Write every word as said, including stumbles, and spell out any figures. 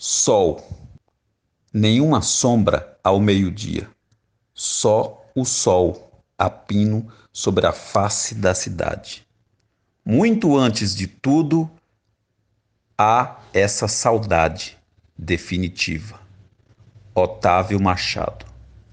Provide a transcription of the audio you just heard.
Sol, nenhuma sombra ao meio-dia, só o sol a pino sobre a face da cidade. Muito antes de tudo, há essa saudade definitiva. Otavio Machado.